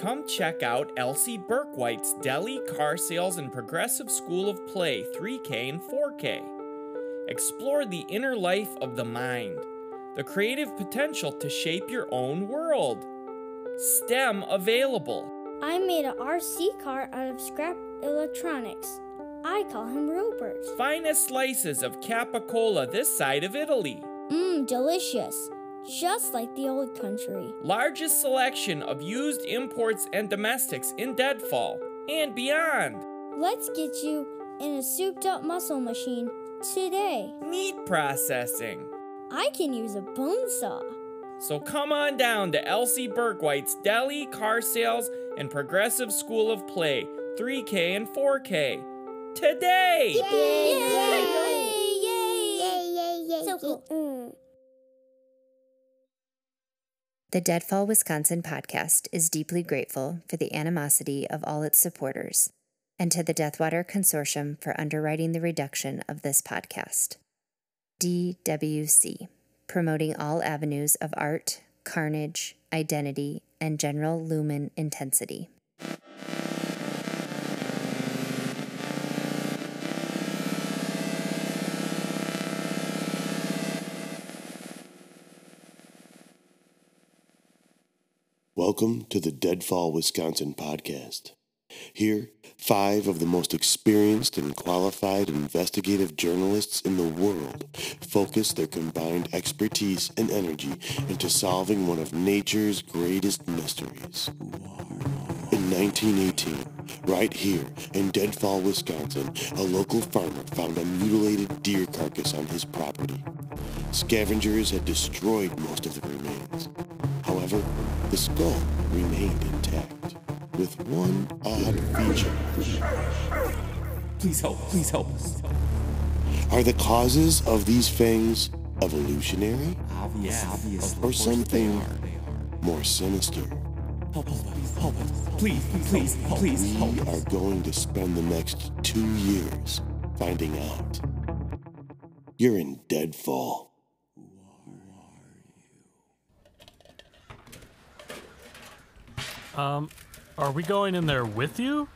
come check out Elsie Burkwhite's Deli, Car Sales, and Progressive School of Play 3K and 4K. Explore the inner life of the mind, the creative potential to shape your own world. STEM available. I made an RC car out of scrap electronics. I call him Robert. Finest slices of capicola this side of Italy. Mmm, delicious. Just like the old country. Largest selection of used imports and domestics in Deadfall and beyond. Let's get you in a souped-up muscle machine today. Meat processing. I can use a bone saw. So come on down to Elsie Burkwhite's Deli, Car Sales, and Progressive School of Play 3K and 4K today. Yay! Yay! Yay! Yay! Yay! So cool. The Deadfall Wisconsin podcast is deeply grateful for the animosity of all its supporters and to the Deathwater Consortium for underwriting the reduction of this podcast. DWC, promoting all avenues of art, carnage, identity, and general lumen intensity. Welcome to the Deadfall Wisconsin podcast. Here, 5 of the most experienced and qualified investigative journalists in the world focus their combined expertise and energy into solving one of nature's greatest mysteries. In 1918, right here in Deadfall, Wisconsin, a local farmer found a mutilated deer carcass on his property. Scavengers had destroyed most of the remains. However, the skull remained intact, with one odd feature. Please help, please help us. Are the causes of these fangs evolutionary? Obvious. Or something more sinister? Help us. Please help. We are going to spend the next 2 years finding out. You're in Deadfall. Are we going in there with you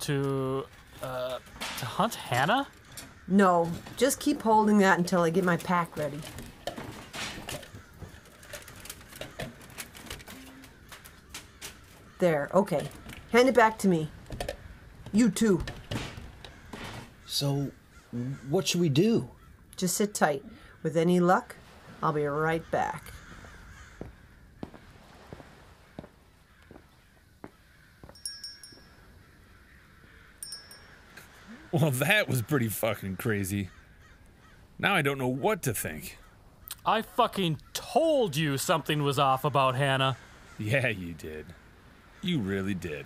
to hunt Hannah? No, just keep holding that until I get my pack ready. There, okay. Hand it back to me. You too. So, what should we do? Just sit tight. With any luck, I'll be right back. Well, that was pretty fucking crazy. Now I don't know what to think. I fucking told you something was off about Hannah. Yeah, you did. You really did.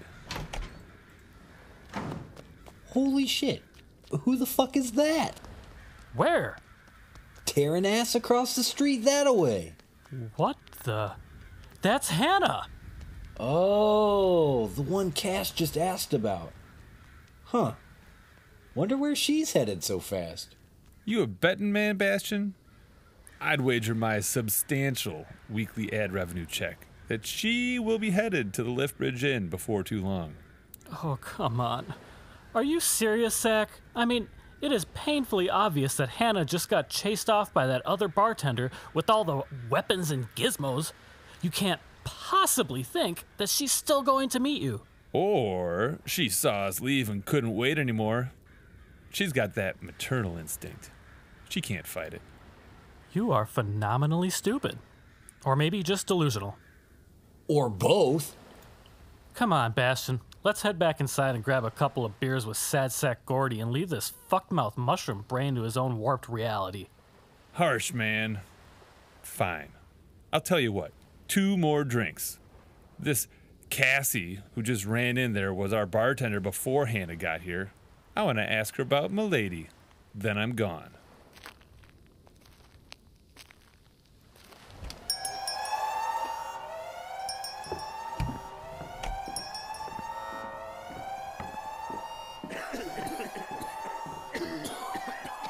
Holy shit. Who the fuck is that? Where? Tearing ass across the street that-a-way. What the? That's Hannah! Oh, the one Cass just asked about. Huh. Wonder where she's headed so fast. You a betting man, Bastion? I'd wager my substantial weekly ad revenue check that she will be headed to the Liftbridge Inn before too long. Oh, come on. Are you serious, Zach? I mean, it is painfully obvious that Hannah just got chased off by that other bartender with all the weapons and gizmos. You can't possibly think that she's still going to meet you. Or she saw us leave and couldn't wait anymore. She's got that maternal instinct. She can't fight it. You are phenomenally stupid. Or maybe just delusional. Or both. Come on, Bastion. Let's head back inside and grab a couple of beers with Sad Sack Gordy and leave this fuckmouth mushroom brain to his own warped reality. Harsh, man. Fine. I'll tell you what. 2 more drinks. This Cassie, who just ran in there, was our bartender before Hannah got here. I want to ask her about Milady. Then I'm gone.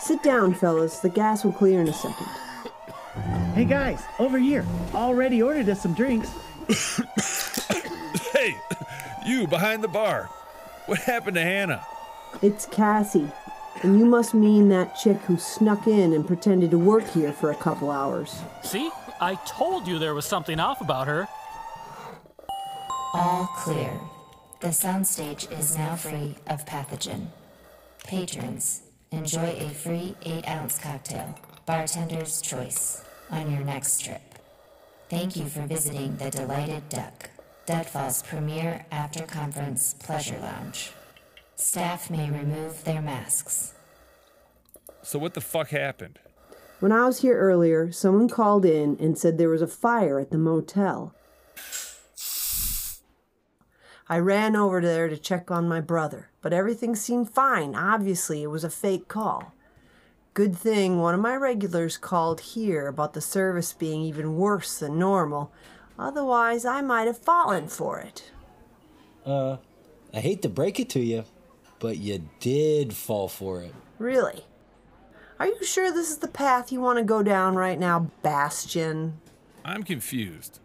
Sit down, fellas. The gas will clear in a second. Hey, guys, over here. Already ordered us some drinks. Hey, you behind the bar. What happened to Hannah? It's Cassie. And you must mean that chick who snuck in and pretended to work here for a couple hours. See? I told you there was something off about her. All clear. The soundstage is now free of pathogen. Patrons, enjoy a free 8-ounce cocktail, bartender's choice, on your next trip. Thank you for visiting the Delighted Duck, Deadfall's premier after-conference pleasure lounge. Staff may remove their masks. So what the fuck happened? When I was here earlier, someone called in and said there was a fire at the motel. I ran over there to check on my brother, but everything seemed fine. Obviously, it was a fake call. Good thing one of my regulars called here about the service being even worse than normal. Otherwise, I might have fallen for it. I hate to break it to you, but you did fall for it. Really? Are you sure this is the path you want to go down right now, Bastion? I'm confused.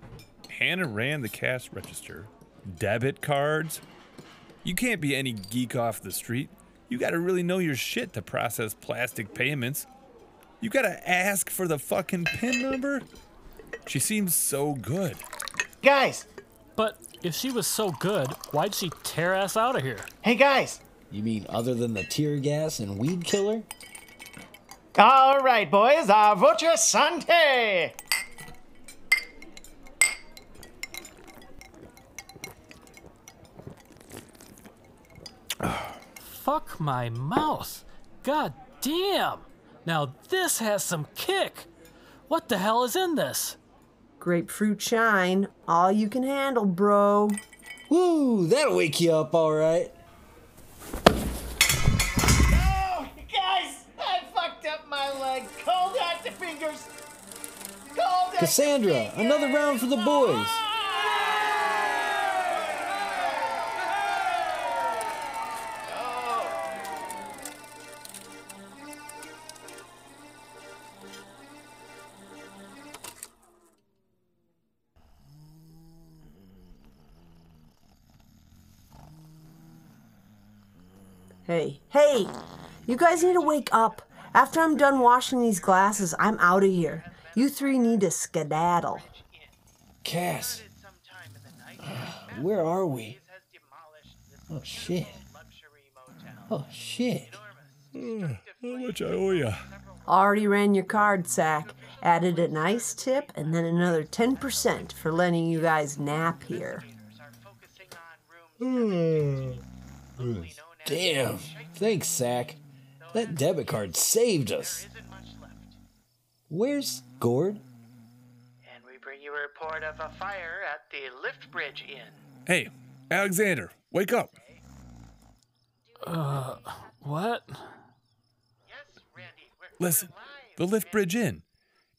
Hannah ran the cash register. Debit cards? You can't be any geek off the street. You gotta really know your shit to process plastic payments. You gotta ask for the fucking PIN number? She seems so good. Guys! But if she was so good, why'd she tear us out of here? Hey, guys! You mean other than the tear gas and weed killer? All right, boys, au votre santé! Fuck my mouth. God damn! Now this has some kick! What the hell is in this? Grapefruit shine, all you can handle, bro. Woo, that'll wake you up, all right. Oh, guys, I fucked up my leg. Cold out the fingers. Cold out Cassandra, the fingers. Another round for the boys. Hey, you guys need to wake up. After I'm done washing these glasses, I'm out of here. You three need to skedaddle. Cass, where are we? Oh, shit. Oh, shit. How much I owe ya? Already ran your card, Sack. Added a nice tip and then another 10% for letting you guys nap here. Damn. Thanks, Sack. That debit card saved us. Where's Gord? And we bring you a report of a fire at the Liftbridge Inn. Hey, Alexander, wake up. What? Listen, the Liftbridge Inn.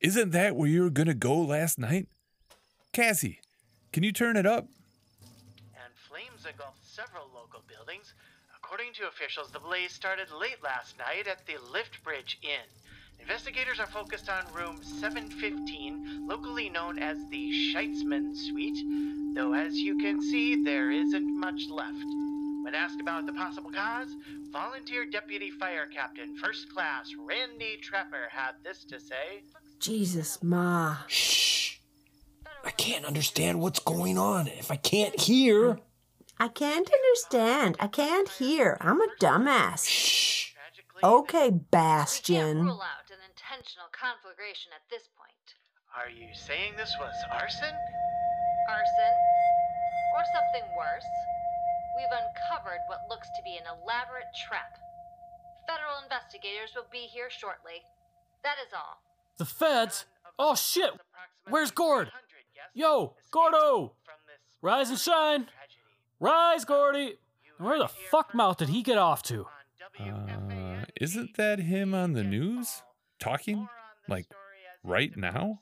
Isn't that where you were going to go last night? Cassie, can you turn it up? And flames engulfed several local buildings. According to officials, the blaze started late last night at the Liftbridge Inn. Investigators are focused on room 715, locally known as the Scheitzman Suite, though as you can see, there isn't much left. When asked about the possible cause, volunteer deputy fire captain, first class Randy Trapper, had this to say. Jesus, Ma. Shh. I can't understand what's going on if I can't hear. I can't understand. I can't hear. I'm a dumbass. Shh. Okay, Bastion. We can't rule out an intentional conflagration at this point. Are you saying this was arson? Arson? Or something worse? We've uncovered what looks to be an elaborate trap. Federal investigators will be here shortly. That is all. The feds? Oh, shit. Where's Gord? Yo, Gordo! Rise and shine! Rise, Gordy! Where the fuck mouth did he get off to? Isn't that him on the news? Talking? Like, right now?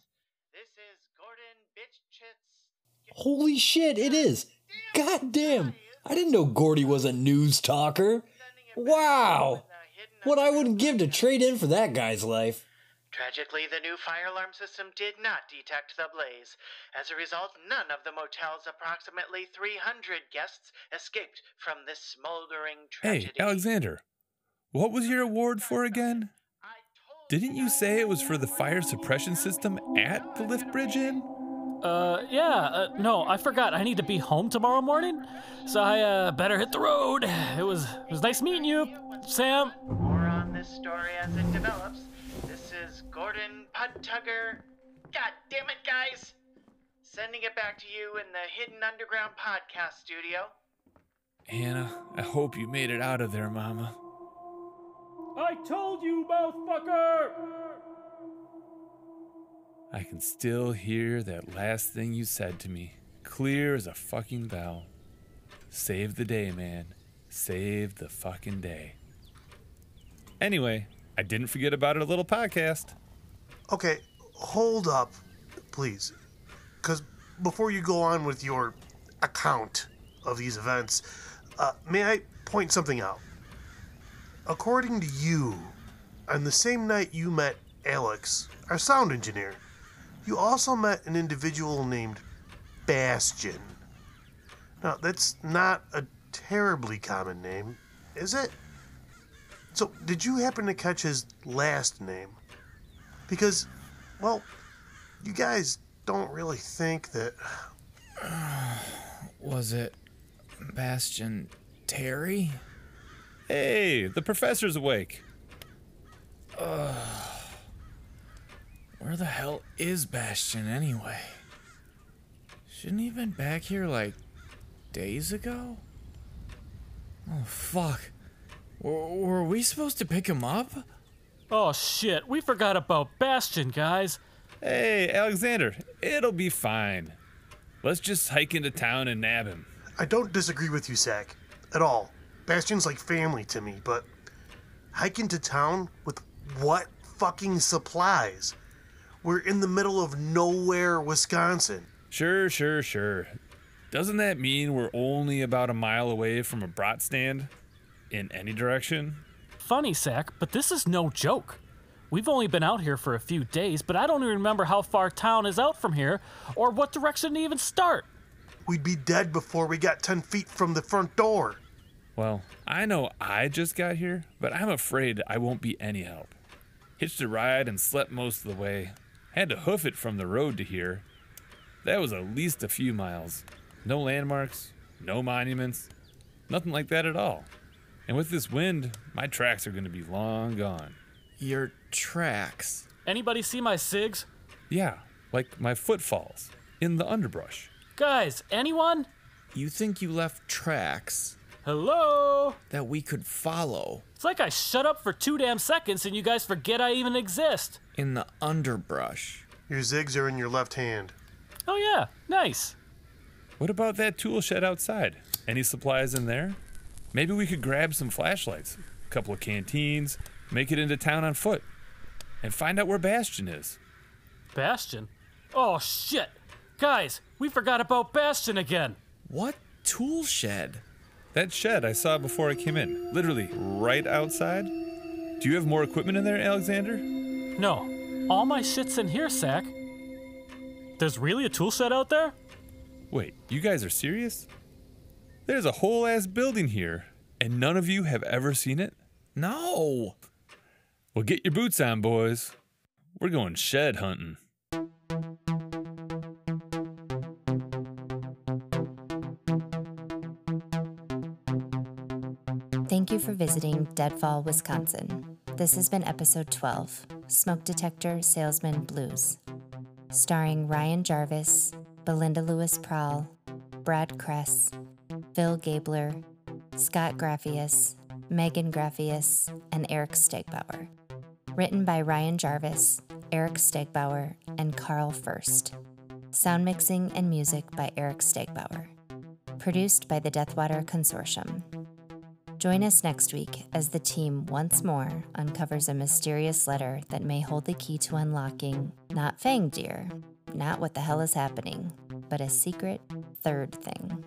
Holy shit, it is! Goddamn! I didn't know Gordy was a news talker. Wow! What I wouldn't give to trade in for that guy's life. Tragically, the new fire alarm system did not detect the blaze. As a result, none of the motel's approximately 300 guests escaped from this smoldering tragedy. Hey, Alexander, what was your award for again? Didn't you say it was for the fire suppression system at the Liftbridge Inn? No, I forgot. I need to be home tomorrow morning, so I better hit the road. It was nice meeting you, Sam. More on this story as it develops. This is Gordon Puttugger. God damn it, guys! Sending it back to you in the Hidden Underground podcast studio. Hannah, I hope you made it out of there, Mama. I told you, mouthfucker! I can still hear that last thing you said to me, clear as a fucking bell. Save the day, man. Save the fucking day. Anyway, I didn't forget about our little podcast. Okay, hold up, please. Because before you go on with your account of these events, may I point something out? According to you, on the same night you met Alex, our sound engineer, you also met an individual named Bastion. Now, that's not a terribly common name, is it? So, did you happen to catch his last name? Because, well, you guys don't really think that... Was it Bastion Terry? Hey, the professor's awake. Where the hell is Bastion anyway? Shouldn't he have been back here like days ago? Oh, fuck. Were we supposed to pick him up? Oh, shit. We forgot about Bastion, guys. Hey, Alexander, it'll be fine. Let's just hike into town and nab him. I don't disagree with you, Zach, at all. Bastion's like family to me, but hiking to town with what fucking supplies? We're in the middle of nowhere, Wisconsin. Sure. Doesn't that mean we're only about a mile away from a brat stand? In any direction? Funny, Zach, but this is no joke. We've only been out here for a few days, but I don't even remember how far town is out from here or what direction to even start. We'd be dead before we got 10 feet from the front door. Well, I know I just got here, but I'm afraid I won't be any help. Hitched a ride and slept most of the way. Had to hoof it from the road to here. That was at least a few miles. No landmarks, no monuments, nothing like that at all. And with this wind, my tracks are going to be long gone. Your tracks? Anybody see my cigs? Yeah, like my footfalls in the underbrush. Guys, anyone? You think you left tracks... Hello? That we could follow. It's like I shut up for 2 damn seconds and you guys forget I even exist. In the underbrush. Your zigs are in your left hand. Oh yeah, nice. What about that tool shed outside? Any supplies in there? Maybe we could grab some flashlights, a couple of canteens, make it into town on foot, and find out where Bastion is. Bastion? Oh shit! Guys, we forgot about Bastion again. What tool shed? That shed I saw before I came in, literally right outside. Do you have more equipment in there, Alexander? No. All my shit's in here, Zach. There's really a tool shed out there? Wait, you guys are serious? There's a whole ass building here, and none of you have ever seen it? No. Well, get your boots on, boys. We're going shed hunting. Thank you for visiting Deadfall, Wisconsin. This has been episode 12, Smoke Detector Salesman Blues, starring Ryan Jarvis, Belinda Lewis-Prowl, Brad Kress, Phil Gabler, Scott Graffius, Megan Graffius, and Eric Stegbauer. Written by Ryan Jarvis, Eric Stegbauer, and Carl First. Sound mixing and music by Eric Stegbauer. Produced by the Deathwater Consortium. Join us next week as the team once more uncovers a mysterious letter that may hold the key to unlocking not fang deer, not what the hell is happening, but a secret third thing.